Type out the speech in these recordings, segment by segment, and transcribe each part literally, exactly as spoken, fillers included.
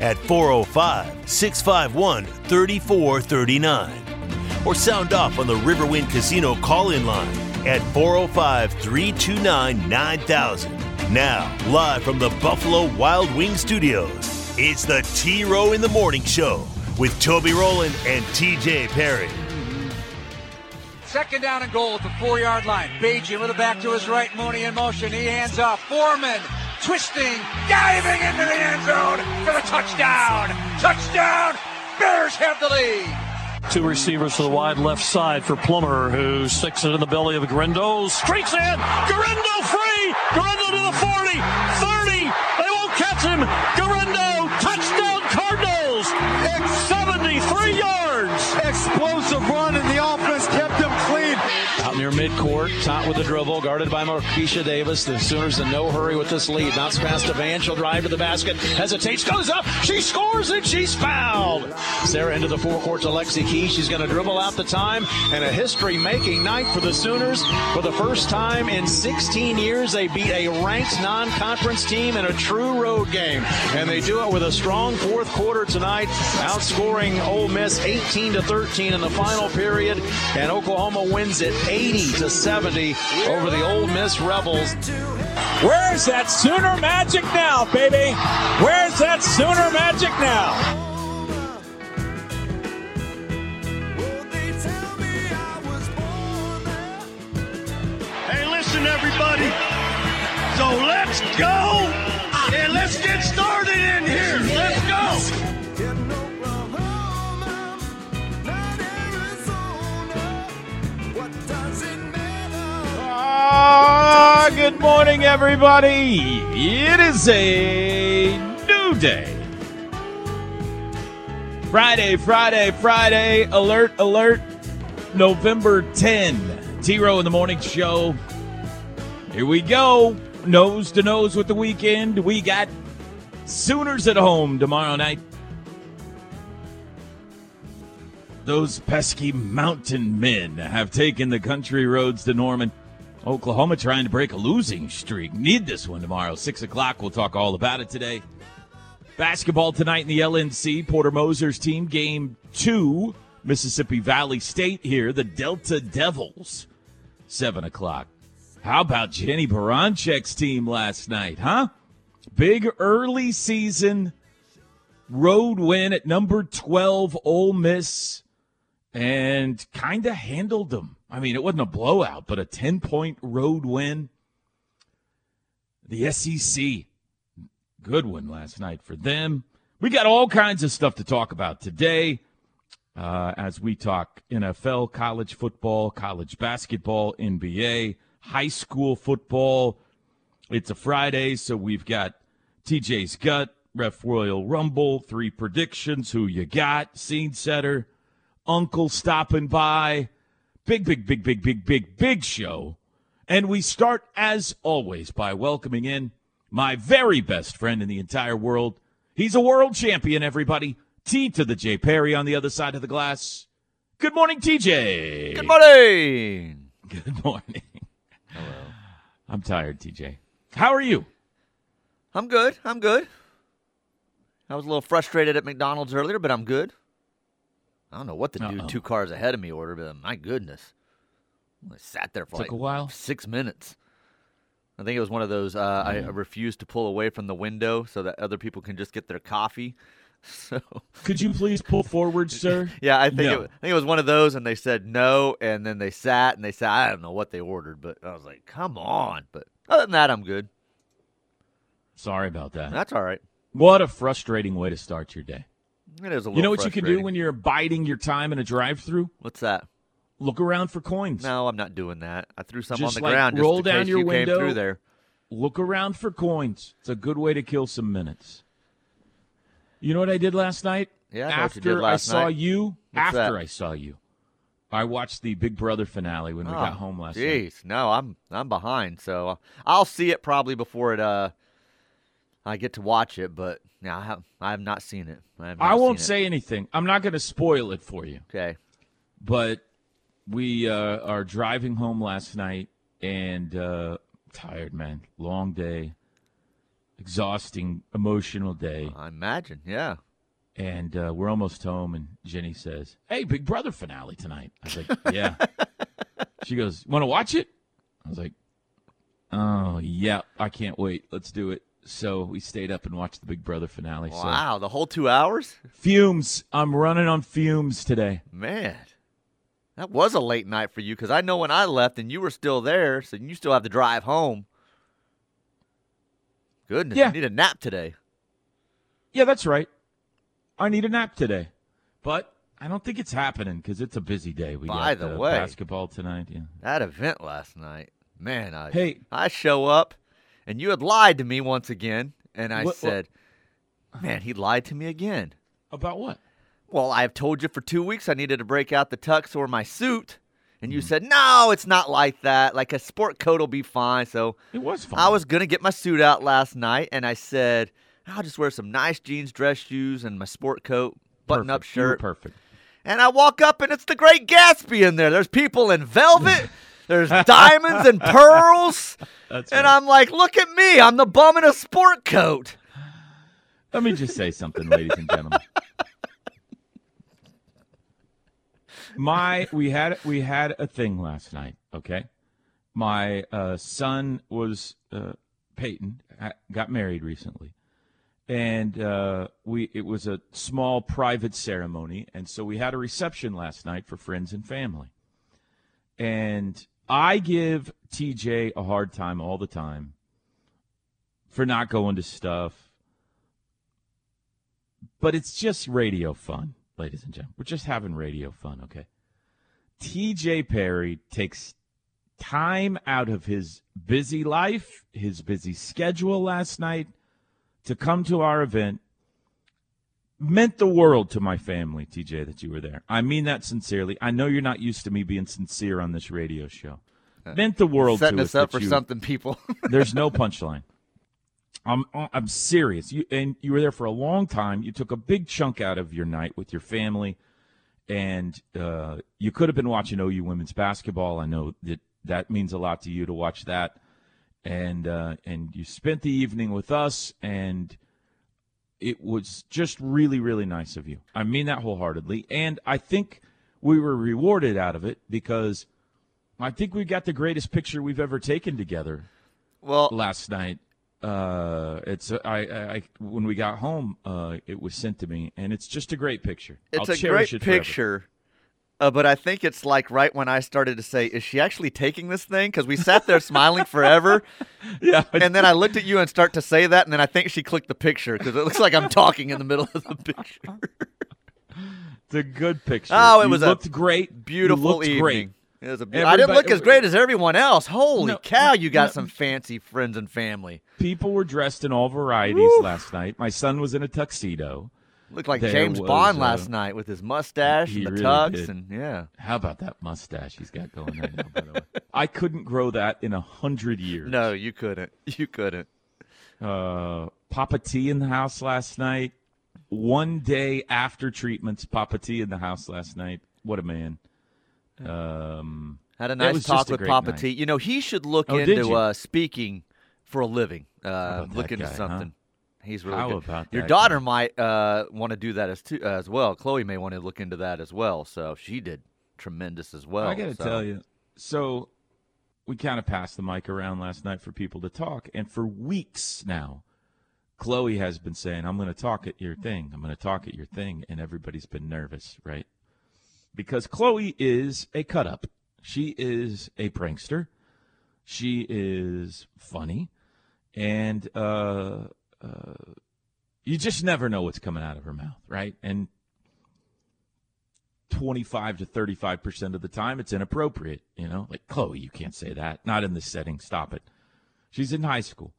at four oh five, six five one, three four three nine. Or sound off on the Riverwind Casino call-in line at four oh five, three two nine, nine thousand. Now, live from the Buffalo Wild Wings Studios, it's the T Row in the Morning Show with Toby Rowland and T J Perry. Second down and goal at the four-yard line. Bajie with it back to his right. Mooney in motion. He hands off. Foreman twisting, diving into the end zone for the touchdown. Touchdown. Bears have the lead. Two receivers to the wide left side for Plummer, who sticks it in the belly of Grendo. Streaks in. Grendo free. Grendo to the forty, thirty. They won't catch him. Grendo. Touchdown Cardinals. It's seventy-three yards. Explosive run, and the offense kept him clean. Out near midcourt, Tot with the dribble, guarded by Markeisha Davis. The Sooners in no hurry with this lead. Bounce past to Van. She'll drive to the basket. Hesitates, goes up. She scores, and she's fouled. Sarah into the forecourt to Lexi Key. She's going to dribble out the time, and a history-making night for the Sooners. For the first time in sixteen years, they beat a ranked non-conference team in a true road game, and they do it with a strong fourth quarter tonight, outscoring Ole Miss eighteen to thirteen in the final period, and Oklahoma wins it eighty to seventy over the Ole Miss Rebels. Where's that Sooner magic now, baby? Where's that Sooner magic now? Hey, listen, everybody. So let's go and let's get started in here. Let's go. Ah, good morning, everybody. It is a new day. Friday, Friday, Friday. Alert, alert. November tenth. T Row in the Morning Show. Here we go. Nose to nose with the weekend. We got Sooners at home tomorrow night. Those pesky mountain men have taken the country roads to Norman, Oklahoma, trying to break a losing streak. Need this one tomorrow, six o'clock. We'll talk all about it today. Basketball tonight in the L N C. Porter Moser's team, game two, Mississippi Valley State here. The Delta Devils, seven o'clock. How about Jenny Baranchek's team last night, huh? Big early season road win at number twelve, Ole Miss, and kind of handled them. I mean, it wasn't a blowout, but a ten-point road win. The S E C, good one last night for them. We got all kinds of stuff to talk about today uh, as we talk N F L, college football, college basketball, N B A, high school football. It's a Friday, so we've got T J's Gut, Ref Royal Rumble, three predictions, who you got, scene setter, Uncle stopping by. Big, big, big, big, big, big, big show. And we start, as always, by welcoming in my very best friend in the entire world. He's a world champion, everybody. T to the J Perry on the other side of the glass. Good morning, T J. Good morning. Good morning. Hello. I'm tired, T J. How are you? I'm good. I'm good. I was a little frustrated at McDonald's earlier, but I'm good. I don't know what the dude two cars ahead of me ordered, but my goodness. I sat there for Took like a while. six minutes. I think it was one of those, uh, yeah. I refused to pull away from the window so that other people can just get their coffee. So could you please pull forward, sir? yeah, I think, no. it, I think it was one of those, and they said no, and then they sat, and they said, I don't know what they ordered, but I was like, come on. But other than that, I'm good. Sorry about that. That's all right. What a frustrating way to start your day. It is a little You know what you can do when you're biding your time in a drive-thru? What's that? Look around for coins. No, I'm not doing that. I threw some just on the like ground roll just in down case your you window, came through there. Look around for coins. It's a good way to kill some minutes. You know what I did last night? Yeah, I after did last I saw night. you, What's after that? I saw you, I watched the Big Brother finale when oh, we got home last geez. night. Jeez, no, I'm I'm behind, so I'll see it probably before it. Uh, I get to watch it, but no, I have I have not seen it. I, I won't say it. anything. I'm not going to spoil it for you. Okay, but we uh, are driving home last night, and uh, tired, man. Long day, exhausting, emotional day. I imagine, yeah. And uh, we're almost home, and Jenny says, "Hey, Big Brother finale tonight." I was like, "Yeah." She goes, "Want to watch it?" I was like, "Oh yeah, I can't wait. Let's do it." So we stayed up and watched the Big Brother finale. Wow, so. The whole two hours? Fumes. I'm running on fumes today. Man, that was a late night for you, because I know when I left and you were still there, so you still have to drive home. Goodness, yeah. I need a nap today. Yeah, that's right. I need a nap today. But I don't think it's happening because it's a busy day. We By got the uh, way, basketball tonight. Yeah. That event last night, man, I, hey. I show up. And you had lied to me once again, and I what, said, what? man, he lied to me again. About what? Well, I have told you for two weeks I needed to break out the tux or my suit, and you mm. said, no, it's not like that. Like, a sport coat will be fine. So it was fine. I was going to get my suit out last night, and I said, I'll just wear some nice jeans, dress shoes, and my sport coat, button-up shirt. Perfect. And I walk up, and it's the Great Gatsby in there. There's people in velvet. There's diamonds and pearls. That's and right. I'm like, look at me. I'm the bum in a sport coat. Let me just say something, ladies and gentlemen. My we had we had a thing last night, okay? My uh, son was uh, Peyton, got married recently. And uh, we it was a small private ceremony, and so we had a reception last night for friends and family. And I give T J a hard time all the time for not going to stuff. But it's just radio fun, ladies and gentlemen. We're just having radio fun, okay? T J Perry takes time out of his busy life, his busy schedule last night, to come to our event. Meant the world to my family, T J, that you were there. I mean that sincerely. I know you're not used to me being sincere on this radio show. Meant the world to us. Setting us up for something, people. There's no punchline. I'm I'm serious. You and you were there for a long time. You took a big chunk out of your night with your family, and uh, you could have been watching O U women's basketball. I know that that means a lot to you to watch that, and uh, and you spent the evening with us and. It was just really, really nice of you. I mean that wholeheartedly. And I think we were rewarded out of it because I think we got the greatest picture we've ever taken together. Well, last night, uh, it's I, I when we got home, uh, it was sent to me, and it's just a great picture. It's I'll a great it picture, uh, but I think it's like right when I started to say, "Is she actually taking this thing?" Because we sat there smiling forever. Yeah, and then I looked at you and start to say that, and then I think she clicked the picture because it looks like I'm talking in the middle of the picture. It's a good picture. Oh, it you was looked a great, beautiful evening. Great. It was a be- I didn't look as great as everyone else. Holy no, cow, you got no, some fancy friends and family. People were dressed in all varieties Woo. last night. My son was in a tuxedo. Looked like there James was, Bond last uh, night with his mustache and the really tux. Did. And, yeah. How about that mustache he's got going right now, by the way? I couldn't grow that in a hundred years. No, you couldn't. You couldn't. Uh, Papa T in the house last night. One day after treatments, Papa T in the house last night. What a man. Um, Had a nice talk with Papa T. You know, he should look oh, into uh, speaking for a living. Uh, look into guy, something. Huh? He's really How good. About Your that, daughter man? might uh, want to do that as too, uh, as well. Chloe may want to look into that as well. So she did tremendous as well. I got to so. tell you. So we kind of passed the mic around last night for people to talk. And for weeks now, Chloe has been saying, I'm going to talk at your thing. I'm going to talk at your thing. And everybody's been nervous, right? Because Chloe is a cut up. She is a prankster. She is funny. And, uh... Uh, you just never know what's coming out of her mouth, right? And twenty-five to thirty-five percent of the time, it's inappropriate, you know? Like, Chloe, you can't say that. Not in this setting. Stop it. She's in high school.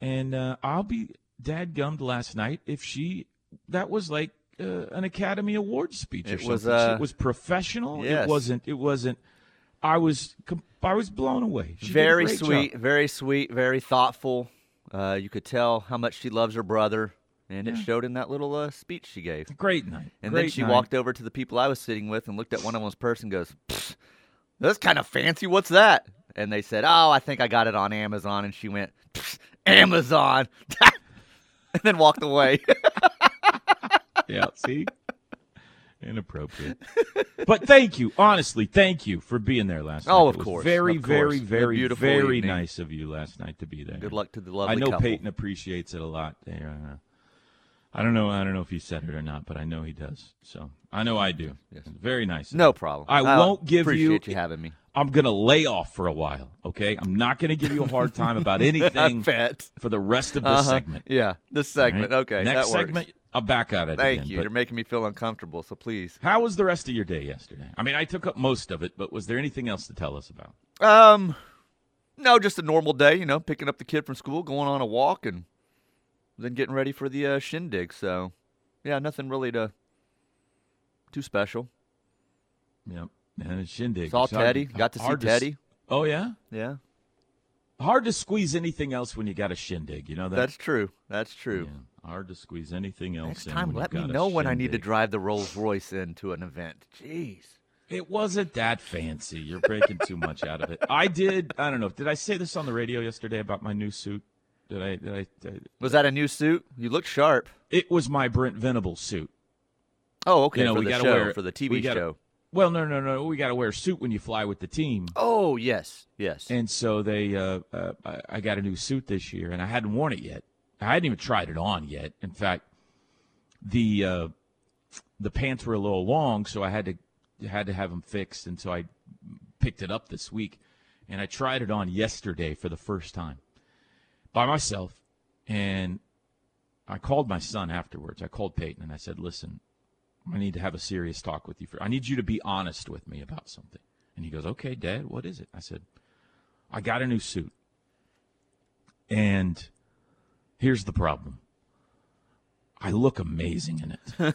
And uh, I'll be dadgummed last night if she – that was like uh, an Academy Awards speech it or was, something. Uh, it was professional. Yes. It wasn't – it wasn't – I was I was blown away. She very sweet, job. very sweet, very thoughtful. Uh, you could tell how much she loves her brother. And yeah. it showed in that little uh, speech she gave. Great night. And Great then she night. walked over to the people I was sitting with and looked at one of them's purse and goes, that's kind of fancy. What's that? And they said, oh, I think I got it on Amazon. And she went, Amazon. And then walked away. Yeah, see? Inappropriate. But thank you. Honestly, thank you for being there last night. Oh, of course. Very, of course. very, very, very evening. nice of you last night to be there. Good luck to the lovely I know couple. Peyton appreciates it a lot. There. Uh, I don't know. I don't know if he said it or not, but I know he does. So I know I do. Yes. Very nice. No problem. I uh, won't give appreciate you. Appreciate you having me. I'm gonna lay off for a while. Okay. I'm not gonna give you a hard time about anything for the rest of this uh-huh. segment. Yeah. This segment. Right? Okay. Next that segment, works. I'll back out at it. Thank again, you. You're making me feel uncomfortable. So please. How was the rest of your day yesterday? I mean, I took up most of it, but was there anything else to tell us about? Um, no, just a normal day. You know, picking up the kid from school, going on a walk, and. Then getting ready for the uh, shindig, so yeah, nothing really to too special. Yep, and a shindig. Saw Teddy. Got to see Teddy. Oh yeah, yeah. Hard to squeeze anything else when you got a shindig. You know that. That's true. That's true. Yeah. Hard to squeeze anything else. Next time, let me know when I need to drive the Rolls Royce into an event. Jeez. It wasn't that fancy. You're breaking too much out of it. I did. I don't know. Did I say this on the radio yesterday about my new suit? Did I, did I, did I, was that a new suit? You look sharp. It was my Brent Venables suit. Oh, okay. You know, for we got to wear for the T V gotta, show. Well, no, no, no. We got to wear a suit when you fly with the team. Oh, yes, yes. And so they, uh, uh, I got a new suit this year, and I hadn't worn it yet. I hadn't even tried it on yet. In fact, the uh, the pants were a little long, so I had to had to have them fixed, and so I picked it up this week, and I tried it on yesterday for the first time. By myself, and I called my son afterwards. I called Peyton, and I said, listen, I need to have a serious talk with you. For, I need you to be honest with me about something. And he goes, okay, Dad, what is it? I said, I got a new suit, and here's the problem. I look amazing in it.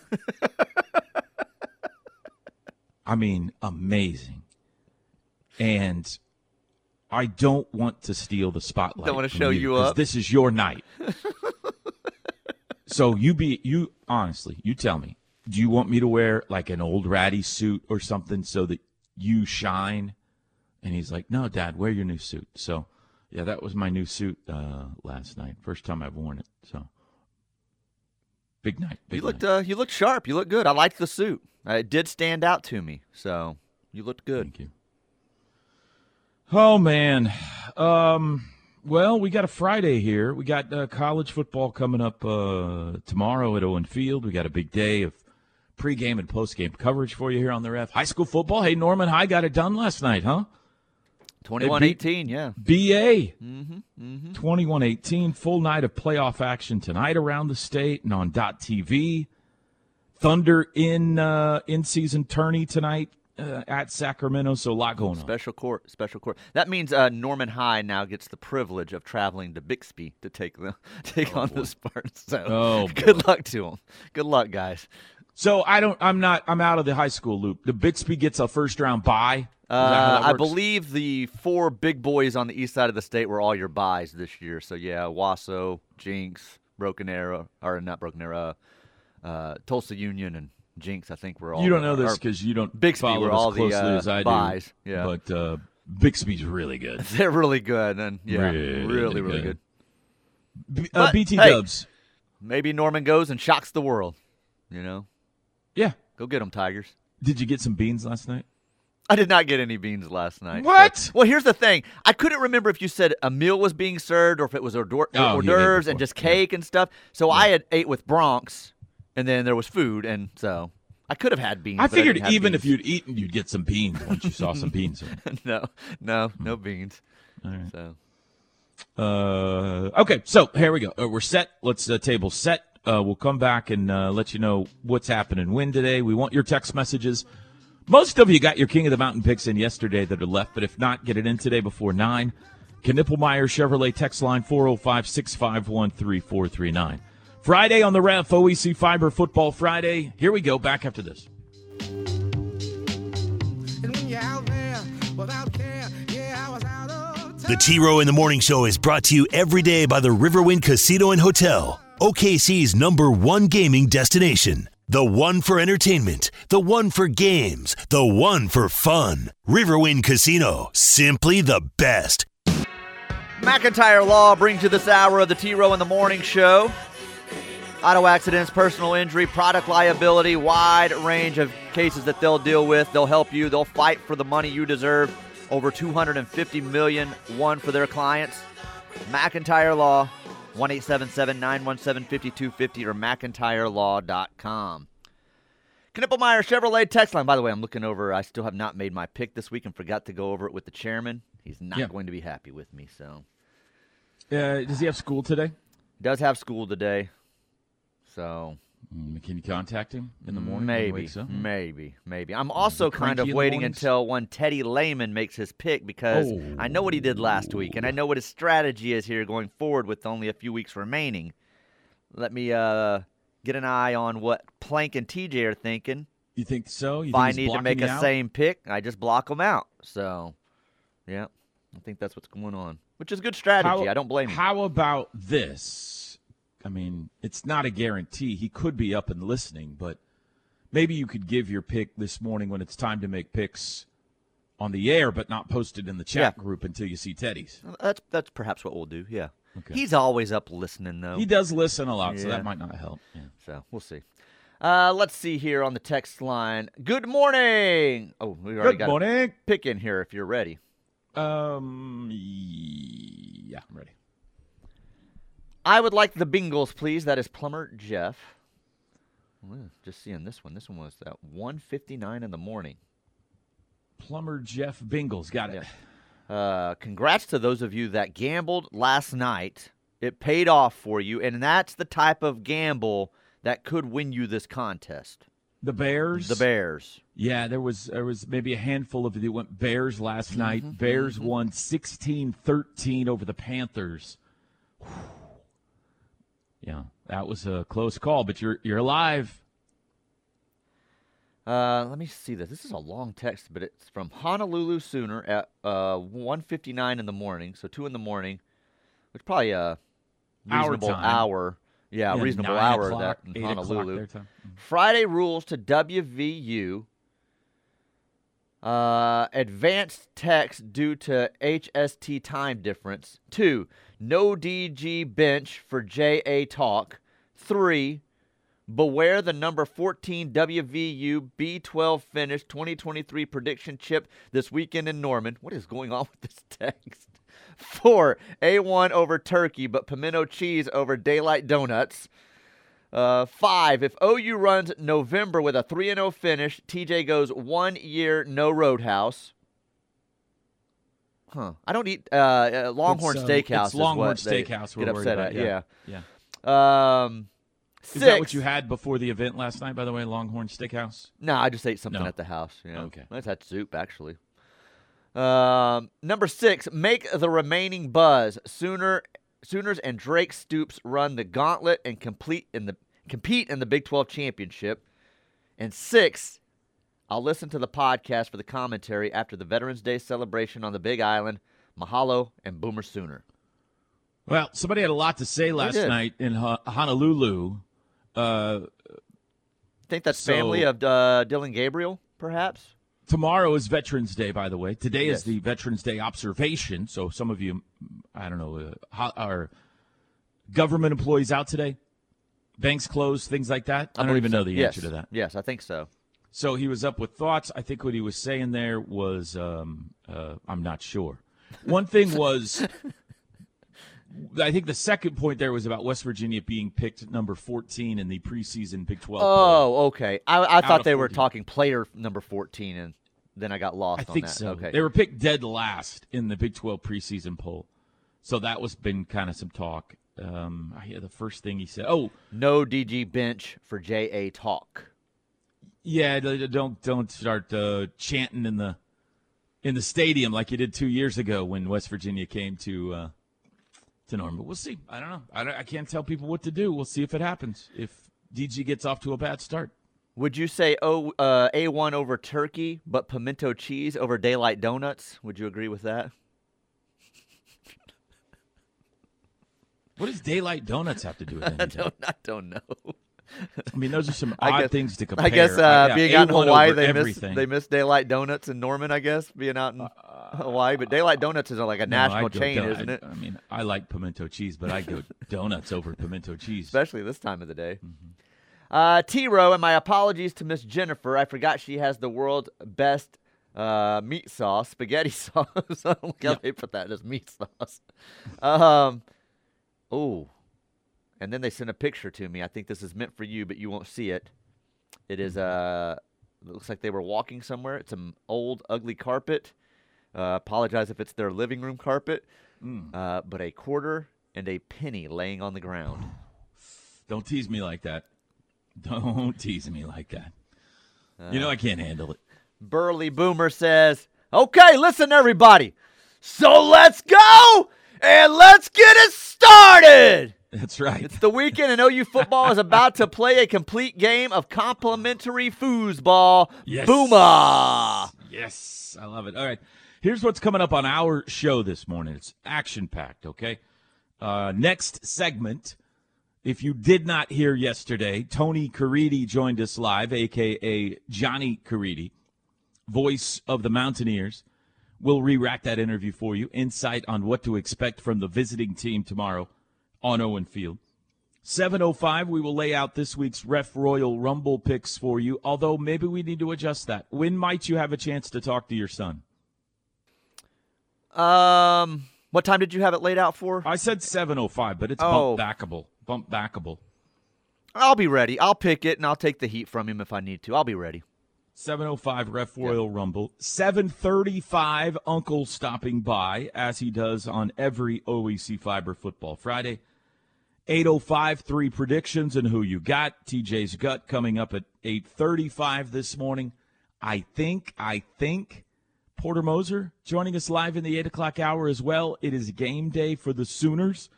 I mean, amazing. And I don't want to steal the spotlight. Don't want to show you, you up. This is your night. So you be you honestly, you tell me. Do you want me to wear like an old ratty suit or something so that you shine? And he's like, "No, Dad, wear your new suit." So, yeah, that was my new suit uh, last night. First time I've worn it. So, big night. Big you looked night. Uh, you looked sharp. You looked good. I liked the suit. It did stand out to me. So, you looked good. Thank you. Oh, man. Um, well, we got a Friday here. We got uh, college football coming up uh, tomorrow at Owen Field. We got a big day of pregame and postgame coverage for you here on the Ref. High school football. Hey, Norman High got it done last night, huh? twenty-one eighteen, yeah. B A. Mm-hmm, mm-hmm. twenty-one eighteen. Full night of playoff action tonight around the state and on dot T V. Thunder in uh, in-season tourney tonight. Uh, at Sacramento, so a lot going on. Special court, special court. That means uh, Norman High now gets the privilege of traveling to Bixby to take the take oh, on boy. this part. So oh, good luck to them. Good luck, guys. So I don't. I'm not. I'm out of the high school loop. The Bixby gets a first round bye. Uh, I believe the four big boys on the east side of the state were all your byes this year. So yeah, Wasso, Jinx, Broken Arrow, or not Broken Arrow, uh, Tulsa Union, and. Jinx, I think we're all. You don't know this because you don't Bixby follow were all as closely the, uh, as I buys. do. Yeah. But uh, Bixby's really good. They're really good, and yeah, really, really, really good. good. B- uh, B T hey, Dubs. Maybe Norman goes and shocks the world. You know. Yeah. Go get them, Tigers. Did you get some beans last night? I did not get any beans last night. What? So, well, here's the thing. I couldn't remember if you said a meal was being served or if it was hors d'oeuvres oh, and just cake yeah. and stuff. So yeah. I had ate with Bronx. And then there was food, and so I could have had beans. I figured I even beans. if you'd eaten, you'd get some beans once you saw some beans. no, no, no beans. All right. So, uh, okay, so here we go. Uh, we're set. Let's uh, table set. Uh, we'll come back and uh, let you know what's happening when today. We want your text messages. Most of you got your King of the Mountain picks in yesterday that are left, but if not, get it in today before nine. Knippelmeyer Chevrolet text line four oh five, six five one, three four three nine. Friday on the Ref, O E C Fiber Football Friday. Here we go, back after this. The T Row in the Morning Show is brought to you every day by the Riverwind Casino and Hotel, O K C's number one gaming destination. The one for entertainment, the one for games, the one for fun. Riverwind Casino, simply the best. McIntyre Law brings you this hour of the T Row in the Morning Show. Auto accidents, personal injury, product liability, wide range of cases that they'll deal with. They'll help you. They'll fight for the money you deserve. Over two hundred fifty million dollars won for their clients. McIntyre Law, one eight seven seven, nine one seven, five two five zero or McIntyre Law dot com. Knippelmeyer Chevrolet text line. By the way, I'm looking over. I still have not made my pick this week and forgot to go over it with the chairman. He's not yeah. going to be happy with me. So, uh, does he have school today? Does have school today. So... Can you contact him in the morning? Maybe, maybe, maybe. I'm also kind of waiting until one Teddy Lehman makes his pick because oh. I know what he did last week, and I know what his strategy is here going forward with only a few weeks remaining. Let me uh, get an eye on what Plank and T J are thinking. You think so? You if think I need to make a out? same pick, I just block them out. So, yeah, I think that's what's going on, which is good strategy. How, I don't blame him. How about this? I mean, it's not a guarantee. He could be up and listening, but maybe you could give your pick this morning when it's time to make picks on the air, but not posted in the chat yeah. group until you see Teddy's. That's that's perhaps what we'll do, yeah. Okay. He's always up listening, though. He does listen a lot, yeah. so that might not help. Yeah. So we'll see. Uh, let's see here on the text line. Good morning. Oh, we already Good got morning. a pick in here if you're ready. Um, yeah, I'm ready. I would like the Bengals, please. That is Plumber Jeff. Just seeing this one. This one was at one fifty-nine in the morning. Plumber Jeff Bengals. Got it. Yeah. Uh, congrats to those of you that gambled last night. It paid off for you, and that's the type of gamble that could win you this contest. The Bears? The Bears. Yeah, there was there was maybe a handful of it. It went Bears last mm-hmm. night. Bears mm-hmm. won sixteen thirteen over the Panthers. Whew. Yeah, that was a close call, but you're you're alive. Uh, let me see this. This is a long text, but it's from Honolulu Sooner at uh, one fifty-nine in the morning, so two in the morning, which is probably a reasonable hour. Yeah, yeah, reasonable hour that in Honolulu. Mm-hmm. Friday rules to W V U. Uh, advanced text due to H S T time difference. Two, no D G bench for J A talk. Three, beware the number fourteen W V U B twelve finish twenty twenty-three prediction chip this weekend in Norman. What is going on with this text? Four, A one over turkey, but pimento cheese over daylight donuts. Uh, five, if O U runs November with a three and oh finish, T J goes one year, no Roadhouse. Huh. I don't eat uh, Longhorn it's, uh, Steakhouse. It's Longhorn Steakhouse we're worried about. Yeah. yeah. yeah. Um, six, is that what you had before the event last night, by the way, Longhorn Steakhouse? No, I just ate something no. at the house. Yeah. Okay. I just had soup, actually. Um, number six, make the remaining buzz. Sooner... Sooners and Drake Stoops run the gauntlet and complete in the compete in the Big twelve championship. And six, I'll listen to the podcast for the commentary after the Veterans Day celebration on the Big Island. Mahalo and Boomer Sooner. Well, somebody had a lot to say last night in Honolulu. Uh, think that's so family of uh, Dylan Gabriel, perhaps? Tomorrow is Veterans Day, by the way. Today yes. is the Veterans Day observation. So some of you, I don't know, uh, are government employees out today? Banks closed, things like that? I, I don't even know the yes. answer to that. Yes, I think so. So he was up with thoughts. I think what he was saying there was, um, uh, I'm not sure. One thing was, I think the second point there was about West Virginia being picked number fourteen in the preseason Big twelve. Oh, okay. I, I thought they were talking player number fourteen and then I got lost on that. I think so. Okay. They were picked dead last in the Big twelve preseason poll. So that was been kind of some talk. Um, I hear the first thing he said. Oh, no D G bench for J A talk. Yeah, don't don't start uh, chanting in the in the stadium like you did two years ago when West Virginia came to uh, to Norman. But we'll see. I don't know. I, don't, I can't tell people what to do. We'll see if it happens, if D G gets off to a bad start. Would you say oh, uh, A one over turkey, but pimento cheese over daylight donuts? Would you agree with that? What does daylight donuts have to do with anything? I don't, I don't know. I mean, those are some odd guess, things to compare. I guess uh, yeah, being A one out in Hawaii, they miss, they miss daylight donuts in Norman, I guess, being out in uh, Hawaii. But daylight donuts is like a no, national chain, don- isn't it? I, I mean, I like pimento cheese, but I go donuts over pimento cheese. Especially this time of the day. Mm-hmm. Uh, T Row, and my apologies to Miss Jennifer. I forgot she has the world's best uh, meat sauce, spaghetti sauce. I don't know how they put that as meat sauce. Um, oh. And then they sent a picture to me. I think this is meant for you, but you won't see it. It is uh, it looks like they were walking somewhere. It's an old, ugly carpet. Uh, apologize if it's their living room carpet. Mm. Uh, but a quarter and a penny laying on the ground. Don't tease me like that. Don't tease me like that. Uh, you know I can't handle it. Burley Boomer says, okay, listen, everybody. So let's go and let's get it started. That's right. It's the weekend, and O U football is about to play a complete game of complimentary foosball. Yes. Booma! Yes, I love it. All right, here's what's coming up on our show this morning. It's action-packed, okay? Uh, next segment, if you did not hear yesterday, Tony Caridi joined us live, a k a. Johnny Caridi, voice of the Mountaineers. We'll re-rack that interview for you. Insight on what to expect from the visiting team tomorrow on Owen Field. seven oh five, we will lay out this week's Ref Royal Rumble picks for you, although maybe we need to adjust that. When might you have a chance to talk to your son? Um, what time did you have it laid out for? I said seven oh five, but it's oh. bump backable. Bump backable. I'll be ready. I'll pick it, and I'll take the heat from him if I need to. I'll be ready. seven oh five Ref Royal yep. Rumble. seven thirty-five, Uncle stopping by, as he does on every O E C Fiber Football Friday. eight oh five, three predictions and who you got. T J's Gut coming up at eight thirty-five this morning. I think, I think, Porter Moser joining us live in the eight o'clock hour as well. It is game day for the Sooners.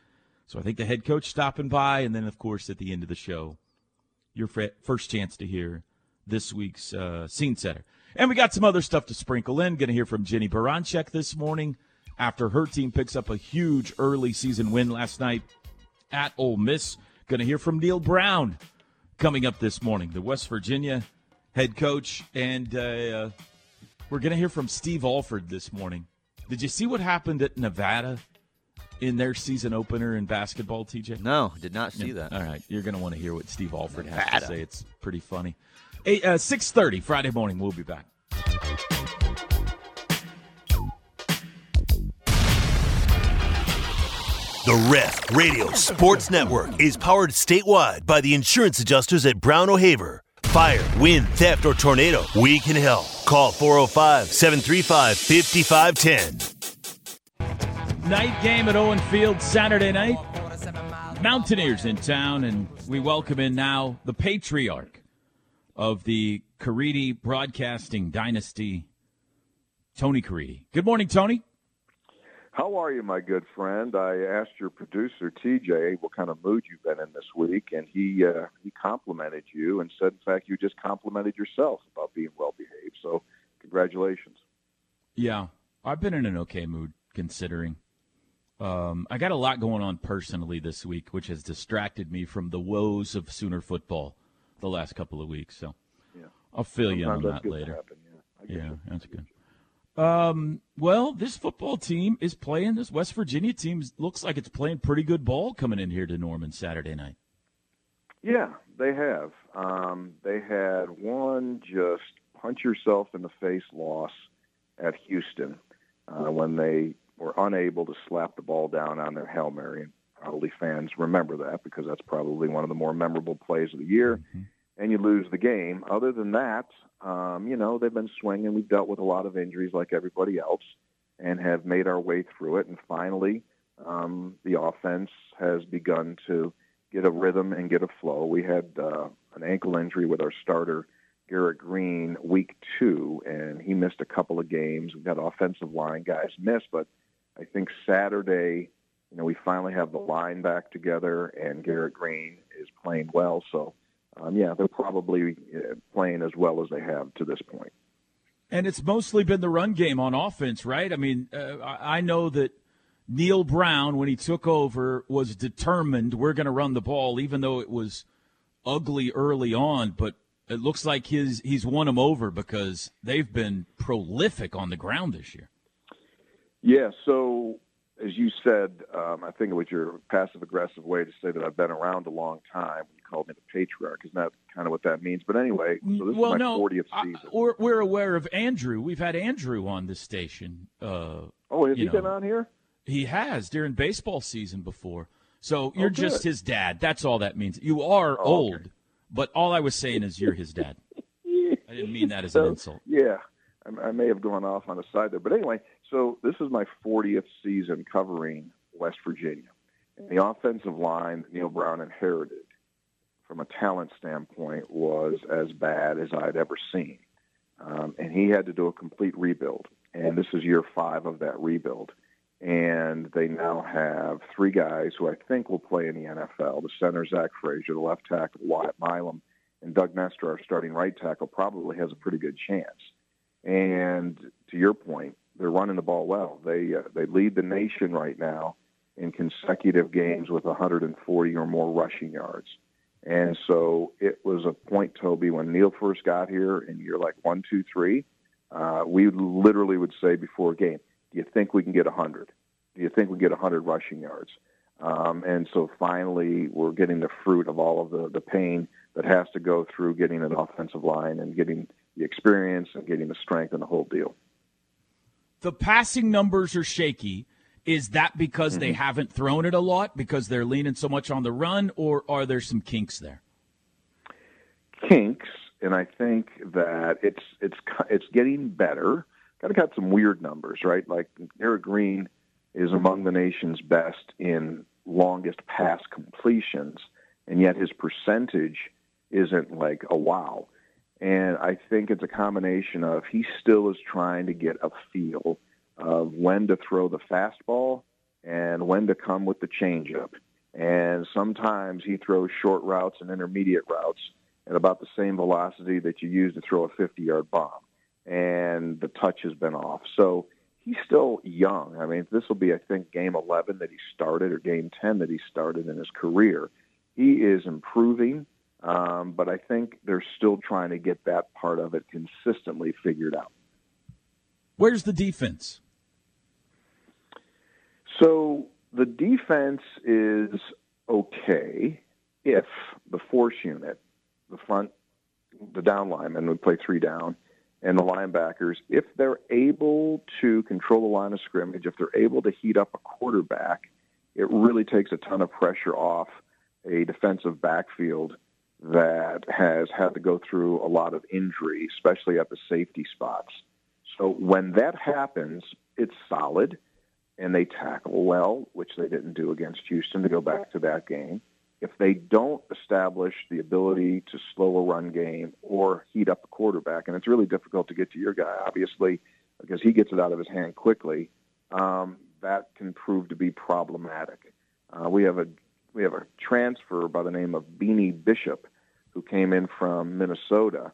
So I think the head coach stopping by. And then, of course, at the end of the show, your first chance to hear this week's uh, Scene Setter. And we got some other stuff to sprinkle in. Going to hear from Jenny Baranchek this morning after her team picks up a huge early season win last night at Ole Miss. Going to hear from Neil Brown coming up this morning, the West Virginia head coach. And uh, we're going to hear from Steve Alford this morning. Did you see what happened at Nevada in their season opener in basketball, T J? No, did not see no. that. All right, you're going to want to hear what Steve Alford Nevada. has to say. It's pretty funny. Eight, uh, six thirty Friday morning. We'll be back. The Ref Radio Sports Network is powered statewide by the insurance adjusters at Brown O'Haver. Fire, wind, theft, or tornado, we can help. Call four oh five, seven three five, five five one oh. Night game at Owen Field Saturday night. Mountaineers in town, and we welcome in now the patriarch of the Caridi broadcasting dynasty, Tony Caridi. Good morning, Tony. How are you, my good friend? I asked your producer, T J, what kind of mood you've been in this week, and he uh, he complimented you and said, in fact, you just complimented yourself about being well-behaved, so congratulations. Yeah, I've been in an okay mood, considering. Um, I got a lot going on personally this week, which has distracted me from the woes of Sooner football the last couple of weeks, so yeah. I'll fill Sometimes you on that later. Happen, yeah, yeah that's good. Um, well, this football team is playing, this West Virginia team looks like it's playing pretty good ball coming in here to Norman Saturday night. Yeah, they have. Um, they had one just punch-yourself-in-the-face loss at Houston uh, when they were unable to slap the ball down on their Hail Mary. Probably fans remember that because that's probably one of the more memorable plays of the year, mm-hmm. and you lose the game. Other than that, Um, you know, they've been swinging. We've dealt with a lot of injuries like everybody else and have made our way through it. And finally, um, the offense has begun to get a rhythm and get a flow. We had uh, an ankle injury with our starter, Garrett Green week two, and he missed a couple of games. We've got offensive line guys missed, but I think Saturday, you know, we finally have the line back together, and Garrett Green is playing well. So, um, yeah, they're probably playing as well as they have to this point. And it's mostly been the run game on offense, right? I mean, uh, I know that Neil Brown, when he took over, was determined we're going to run the ball, even though it was ugly early on. But it looks like his he's won them over because they've been prolific on the ground this year. Yeah, so as you said, um, I think it was your passive-aggressive way to say that I've been around a long time. You called me the patriarch. Isn't that kind of what that means? But anyway, so this well, is my no, fortieth season. I, or, we're aware of Andrew. We've had Andrew on this station. Uh, oh, has he know. been on here? He has during baseball season before. So you're oh, just his dad. That's all that means. You are oh, old, okay. But all I was saying is you're his dad. I didn't mean that as so, an insult. Yeah, I, I may have gone off on a side there. But anyway, so this is my fortieth season covering West Virginia. And the offensive line Neil Brown inherited from a talent standpoint was as bad as I'd ever seen. Um, and he had to do a complete rebuild. And this is year five of that rebuild. And they now have three guys who I think will play in the N F L. The center, Zach Frazier, the left tackle, Wyatt Milam, and Doug Nestor, our starting right tackle, probably has a pretty good chance. And to your point, they're running the ball well. They uh, they lead the nation right now in consecutive games with one hundred forty or more rushing yards. And so it was a point, Toby, when Neil first got here in year like one, two, three, uh, we literally would say before a game, do you think we can get one hundred? Do you think we get one hundred rushing yards? Um, and so finally we're getting the fruit of all of the, the pain that has to go through getting an offensive line and getting the experience and getting the strength and the whole deal. The passing numbers are shaky. Is that because mm-hmm. they haven't thrown it a lot, because they're leaning so much on the run, or are there some kinks there? Kinks, and I think that it's it's it's getting better. Kind of got some weird numbers, right? Like Eric Green is among the nation's best in longest pass completions, and yet his percentage isn't like a wow. And I think it's a combination of he still is trying to get a feel of when to throw the fastball and when to come with the changeup. And sometimes he throws short routes and intermediate routes at about the same velocity that you use to throw a fifty-yard bomb. And the touch has been off. So he's still young. I mean, this will be, I think, game eleven that he started or game ten that he started in his career. He is improving, um, but I think they're still trying to get that part of it consistently figured out. Where's the defense? So the defense is okay if the force unit, the front, the down linemen, would play three down, and the linebackers, if they're able to control the line of scrimmage, if they're able to heat up a quarterback, it really takes a ton of pressure off a defensive backfield that has had to go through a lot of injury, especially at the safety spots. So when that happens, it's solid, and they tackle well, which they didn't do against Houston, to go back to that game. If they don't establish the ability to slow a run game or heat up a quarterback, and it's really difficult to get to your guy, obviously, because he gets it out of his hand quickly, um, that can prove to be problematic. Uh, we have a we have a transfer by the name of Beanie Bishop who came in from Minnesota,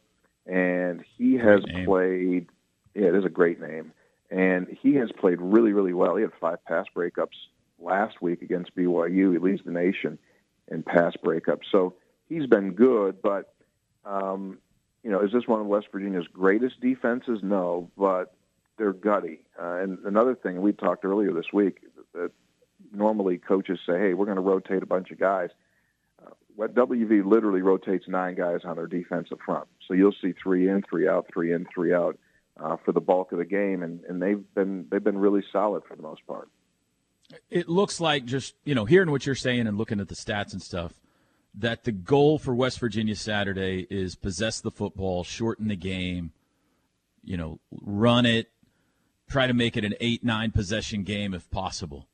and he has played – yeah, it is a great name. And he has played really, really well. He had five pass breakups last week against B Y U. He leads the nation and pass breakup. So he's been good, but, um, you know, is this one of West Virginia's greatest defenses? No, but they're gutty. Uh, and another thing, we talked earlier this week, that normally coaches say, hey, we're going to rotate a bunch of guys. Uh, W V literally rotates nine guys on their defensive front. So you'll see three in, three out, three in, three out uh, for the bulk of the game, and, and they've been they've been really solid for the most part. It looks like, just, you know, hearing what you're saying and looking at the stats and stuff, that the goal for West Virginia Saturday is possess the football, shorten the game, you know, run it, try to make it an eight, nine possession game if possible.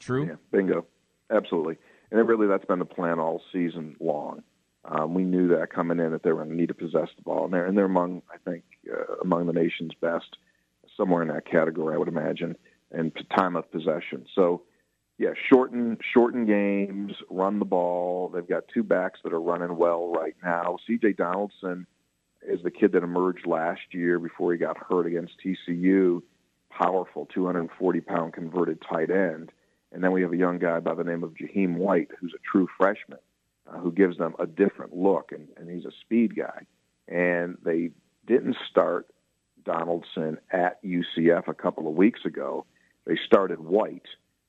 True? Yeah, bingo. Absolutely. And it really, that's been the plan all season long. Um, we knew that coming in that they were going to need to possess the ball, and they're, and they're among, I think, uh, among the nation's best, somewhere in that category, I would imagine, and time of possession. So, yeah, shorten shorten games, run the ball. They've got two backs that are running well right now. C J. Donaldson is the kid that emerged last year before he got hurt against T C U, powerful two hundred forty pound converted tight end. And then we have a young guy by the name of Jaheim White, who's a true freshman, uh, who gives them a different look, and, and he's a speed guy. And they didn't start Donaldson at U C F a couple of weeks ago. They started White,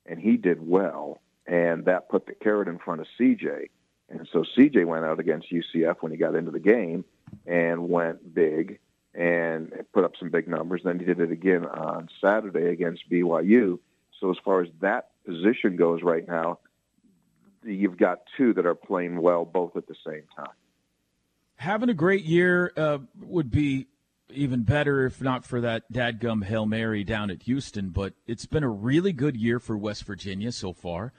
and he did well, and that put the carrot in front of C J. And so C J went out against U C F when he got into the game and went big and put up some big numbers. Then he did it again on Saturday against B Y U. So as far as that position goes right now, you've got two that are playing well both at the same time. Having a great year uh, would be even better if not for that dadgum Hail Mary down at Houston, but it's been a really good year for West Virginia so far.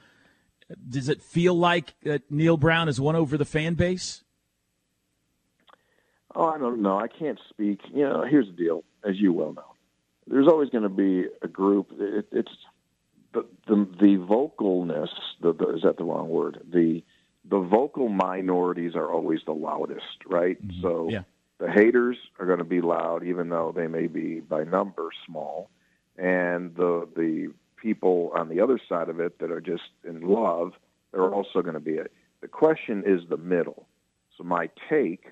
Does it feel like that Neil Brown has won over the fan base? Oh, I don't know. I can't speak. You know, here's the deal, as you well know. There's always going to be a group. It, it's the, the the vocalness. The, the, is that the wrong word? The the vocal minorities are always the loudest, right? Mm-hmm. So yeah. The haters are going to be loud, even though they may be by number small, and the the people on the other side of it that are just in love, they're also going to be it. The question is the middle. So my take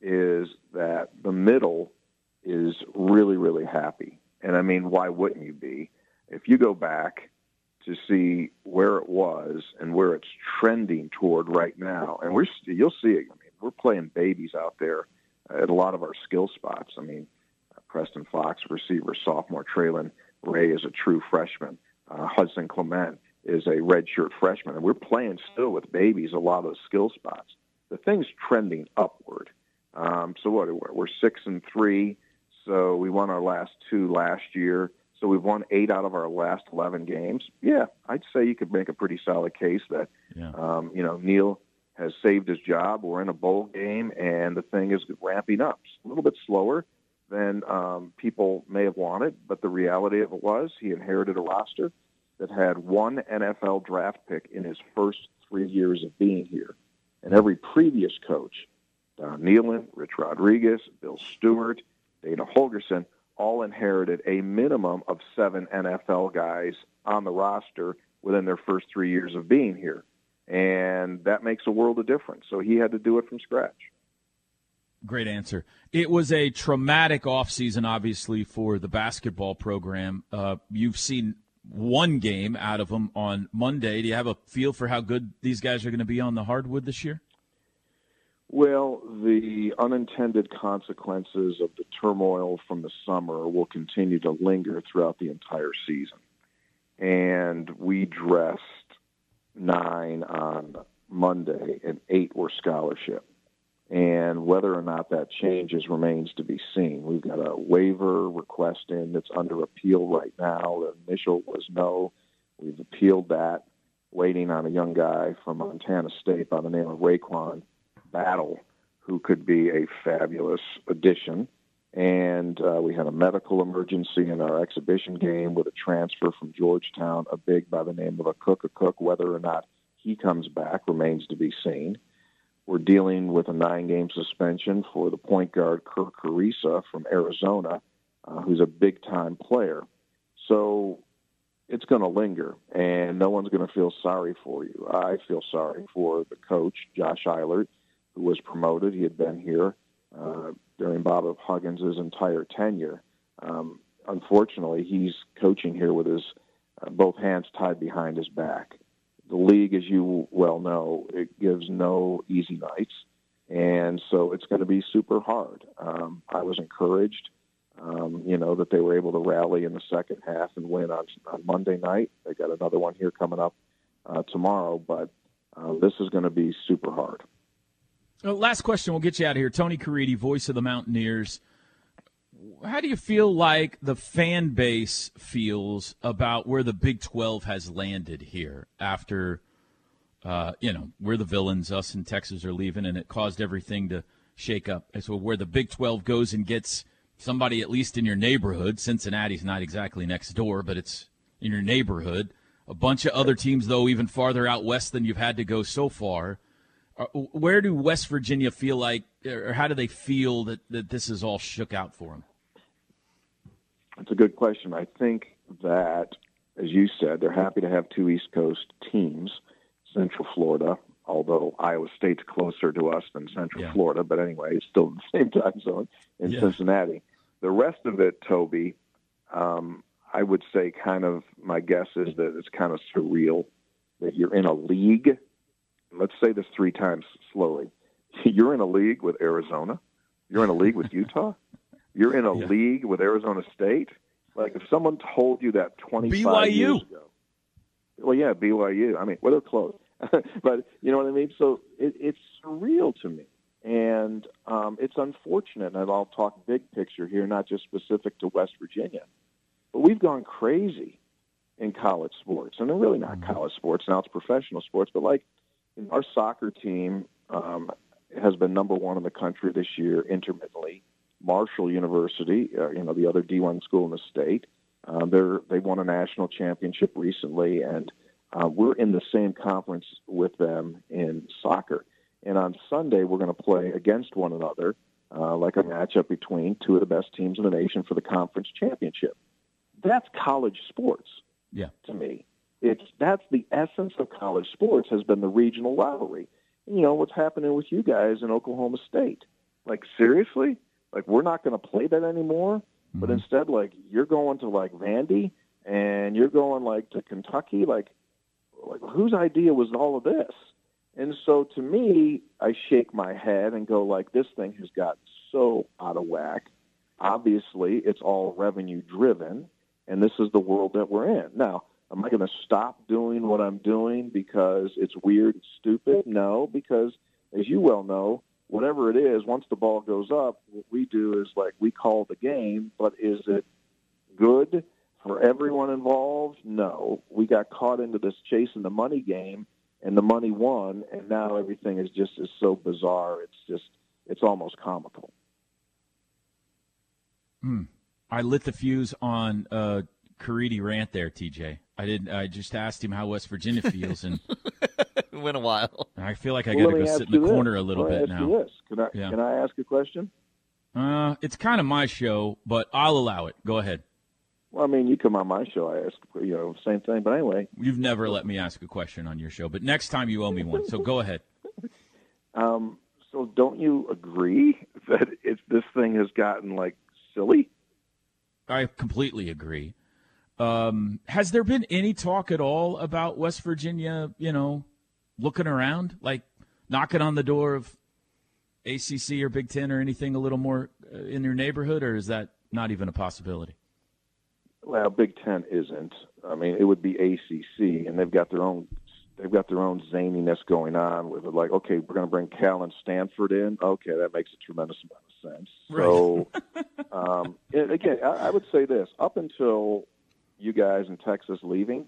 is that the middle is really, really happy. And, I mean, why wouldn't you be? If you go back to see where it was and where it's trending toward right now, and we're you'll see it. I mean, we're playing babies out there at a lot of our skill spots. I mean, Preston Fox, receiver, sophomore. Traylon Ray is a true freshman. Uh, Hudson Clement is a redshirt freshman. And we're playing still with babies a lot of the skill spots. The thing's trending upward. Um, so what? We're six and three. So we won our last two last year. So we've won eight out of our last eleven games. Yeah, I'd say you could make a pretty solid case that, yeah. um, you know, Neil has saved his job. We're in a bowl game, and the thing is ramping up. It's a little bit slower than um, people may have wanted, but the reality of it was he inherited a roster that had one N F L draft pick in his first three years of being here. And every previous coach, Don Nealon, Rich Rodriguez, Bill Stewart, Dana Holgerson, all inherited a minimum of seven N F L guys on the roster within their first three years of being here. And that makes a world of difference. So he had to do it from scratch. Great answer. It was a traumatic offseason, obviously, for the basketball program. Uh, you've seen one game out of them on Monday. Do you have a feel for how good these guys are going to be on the hardwood this year? Well, the unintended consequences of the turmoil from the summer will continue to linger throughout the entire season. And we dressed nine on Monday and eight were scholarship. And whether or not that changes remains to be seen. We've got a waiver request in that's under appeal right now. The initial was no. We've appealed that, waiting on a young guy from Montana State by the name of Raekwon Battle, who could be a fabulous addition. And uh, we had a medical emergency in our exhibition game with a transfer from Georgetown, a big by the name of a Cook, a Cook. Whether or not he comes back remains to be seen. We're dealing with a nine-game suspension for the point guard Kirk Carissa from Arizona, uh, who's a big-time player. So it's going to linger, and no one's going to feel sorry for you. I feel sorry for the coach, Josh Eilert, who was promoted. He had been here uh, during Bob Huggins' entire tenure. Um, unfortunately, he's coaching here with his uh, both hands tied behind his back. The league, as you well know, it gives no easy nights, and so it's going to be super hard. Um, I was encouraged, um, you know, that they were able to rally in the second half and win on, on Monday night. They got another one here coming up uh, tomorrow, but uh, this is going to be super hard. Well, last question, we'll get you out of here. Tony Caridi, voice of the Mountaineers. How do you feel like the fan base feels about where the Big twelve has landed here after uh, you know, we're the villains, us and Texas are leaving, and it caused everything to shake up. And so where the Big twelve goes and gets somebody at least in your neighborhood, Cincinnati's not exactly next door, but it's in your neighborhood, a bunch of other teams, though, even farther out west than you've had to go so far. Where do West Virginia feel like, or how do they feel that, that this is all shook out for them? That's a good question. I think that, as you said, they're happy to have two East Coast teams, Central Florida, although Iowa State's closer to us than Central yeah. Florida, but anyway, it's still in the same time zone in yeah. Cincinnati. The rest of it, Toby, um, I would say kind of my guess is that it's kind of surreal that you're in a league. Let's say this three times slowly. You're in a league with Arizona. You're in a league with Utah. You're in a yeah. league with Arizona State. Like, if someone told you that twenty-five B Y U. Years ago. Well, yeah, B Y U. I mean, well, they're close. But you know what I mean? So it, it's surreal to me. And um, it's unfortunate, and I'll talk big picture here, not just specific to West Virginia. But we've gone crazy in college sports. And they're really not college sports. Now it's professional sports. But, like, our soccer team um, has been number one in the country this year intermittently. Marshall University, uh, you know, the other D one school in the state, um, they're, they won a national championship recently, and uh, we're in the same conference with them in soccer. And on Sunday, we're going to play against one another, uh, like a matchup between two of the best teams in the nation for the conference championship. That's college sports yeah. to me. It's that's the essence of college sports, has been the regional rivalry. You know, what's happening with you guys in Oklahoma State? Like, seriously? Like, we're not going to play that anymore, but instead, like, you're going to, like, Vandy, and you're going, like, to Kentucky. Like, like whose idea was all of this? And so, to me, I shake my head and go, like, this thing has gotten so out of whack. Obviously, it's all revenue-driven, and this is the world that we're in. Now, am I going to stop doing what I'm doing because it's weird and stupid? No, because, as you well know, whatever it is, once the ball goes up, what we do is, like, we call the game, but is it good for everyone involved? No. We got caught into this chasing the money game, and the money won, and now everything is just is so bizarre. It's just, it's almost comical. Hmm. I lit the fuse on uh, Caridi rant there, T J. I didn't. I just asked him how West Virginia feels, and it went a while. I feel like I well, got to go sit in the this. corner a little let bit now. This. Can I yeah. can I ask a question? Uh, it's kind of my show, but I'll allow it. Go ahead. Well, I mean, you come on my show, I ask, you know, same thing. But anyway, you've never let me ask a question on your show, but next time you owe me one. So go ahead. Um. So don't you agree that it's this thing has gotten, like, silly? I completely agree. Um, has there been any talk at all about West Virginia, you know, looking around, like knocking on the door of A C C or Big Ten or anything a little more in your neighborhood, or is that not even a possibility? Well, Big Ten isn't. I mean, it would be A C C, and they've got their own they've got their own zaniness going on with it. Like, okay, we're going to bring Cal and Stanford in. Okay, that makes a tremendous amount of sense. So, right. um, and again, I, I would say this: up until you guys in Texas leaving,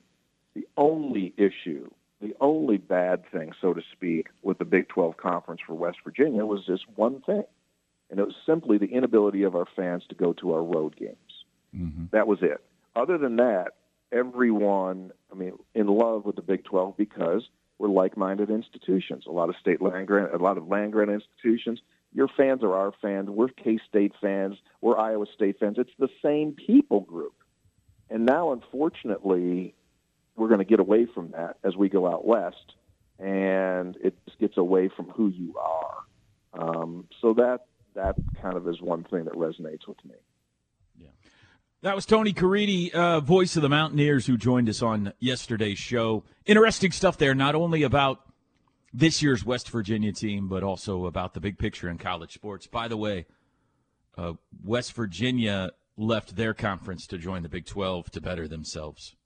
the only issue, the only bad thing, so to speak, with the Big twelve Conference for West Virginia was this one thing, and it was simply the inability of our fans to go to our road games. Mm-hmm. That was it. Other than that, everyone, I mean, in love with the Big twelve because we're like-minded institutions. A lot of state land-grant, a lot of land-grant institutions. Your fans are our fans. We're K-State fans. We're Iowa State fans. It's the same people group. And now, unfortunately, we're going to get away from that as we go out west, and it just gets away from who you are. Um, so that that kind of is one thing that resonates with me. Yeah, that was Tony Caridi, uh, voice of the Mountaineers, who joined us on yesterday's show. Interesting stuff there, not only about this year's West Virginia team, but also about the big picture in college sports. By the way, uh, West Virginia left their conference to join the Big twelve to better themselves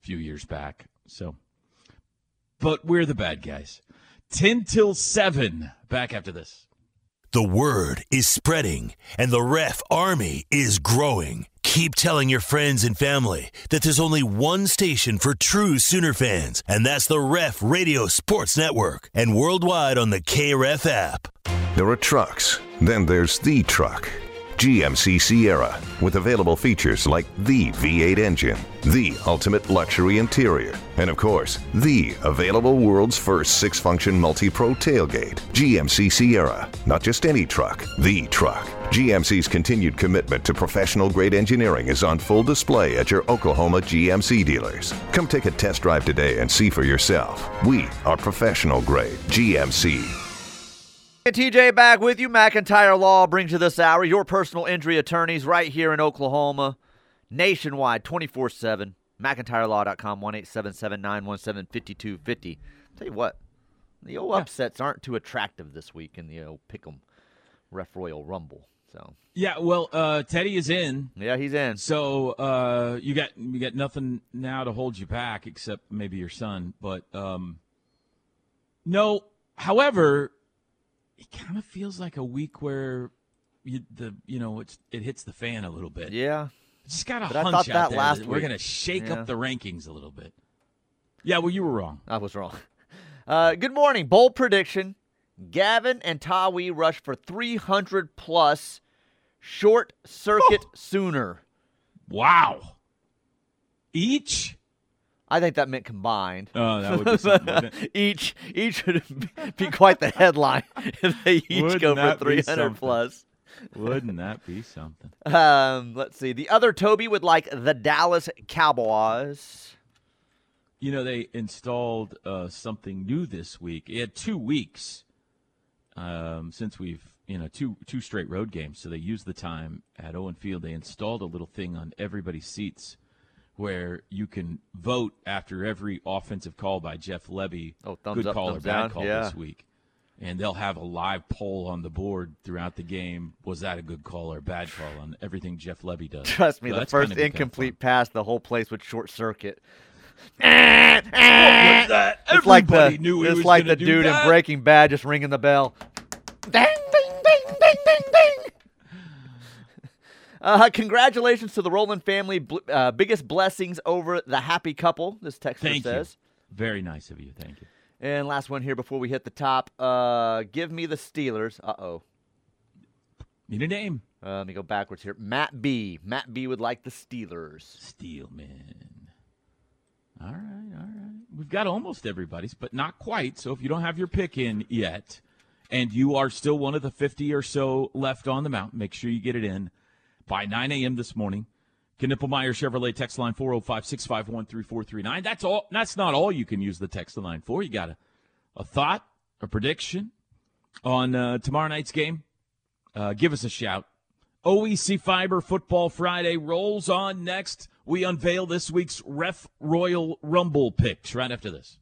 a few years back. So, but we're the bad guys. ten till seven, back after this. The word is spreading, and the Ref Army is growing. Keep telling your friends and family that there's only one station for true Sooner fans, and that's the Ref Radio Sports Network, and worldwide on the K R E F app. There are trucks, then there's the truck. G M C Sierra, with available features like the V eight engine, the ultimate luxury interior, and of course, the available world's first six-function multi-pro tailgate. G M C Sierra, not just any truck, the truck. G M C's continued commitment to professional-grade engineering is on full display at your Oklahoma G M C dealers. Come take a test drive today and see for yourself. We are professional-grade G M C. And T J back with you. McIntyre Law brings you this hour your personal injury attorneys right here in Oklahoma, nationwide, twenty-four seven. McIntyre Law dot com, one eight seven seven, nine one seven, five two five zero. Tell you what, the old upsets aren't too attractive this week in the old Pick'em Ref Royal Rumble. So yeah, well, uh, Teddy is in. Yeah, he's in. So uh, you got you got nothing now to hold you back except maybe your son. But um, no, however. It kind of feels like a week where you, the you know it's, it hits the fan a little bit. Yeah, just got a but hunch I out that last that we're going to shake yeah. up the rankings a little bit. Yeah, well, you were wrong. I was wrong. Uh, good morning. Bold prediction: Gavin and Tawi rush for three hundred plus. Short circuit oh. Sooner. Wow. Each. I think that meant combined. Oh, that would be something, wouldn't it? each, each would be quite the headline if they each wouldn't go for three hundred plus. Wouldn't that be something? Um, let's see. The other Toby would like the Dallas Cowboys. You know, they installed uh, something new this week. It had two weeks um, since we've, you know, two two straight road games. So they used the time at Owen Field. They installed a little thing on everybody's seats where you can vote after every offensive call by Jeff Levy, oh, good up, call or bad down. call yeah. this week. And they'll have a live poll on the board throughout the game. Was that a good call or a bad call on everything Jeff Levy does? Trust me, so the first incomplete pass, the whole place would short circuit. What was that? It's like the, knew it's like the dude that in Breaking Bad just ringing the bell. Ding, ding, ding, ding, ding, ding. Uh, congratulations to the Rowland family. Bl- uh, biggest blessings over the happy couple, this texter Thank says. You. Very nice of you. Thank you. And last one here before we hit the top. Uh, give me the Steelers. Uh-oh. Need a name. Uh, let me go backwards here. Matt B. Matt B. would like the Steelers. Steelman. All right, all right. We've got almost everybody's, but not quite. So if you don't have your pick in yet, and you are still one of the fifty or so left on the mountain, make sure you get it in by nine a.m. this morning. Knippelmeyer Chevrolet text line four oh five, six five one, three four three nine. That's all. That's not all you can use the text line for. You got a, a thought, a prediction on uh, tomorrow night's game. Uh, give us a shout. O E C Fiber Football Friday rolls on next. We unveil this week's Ref Royal Rumble picks right after this.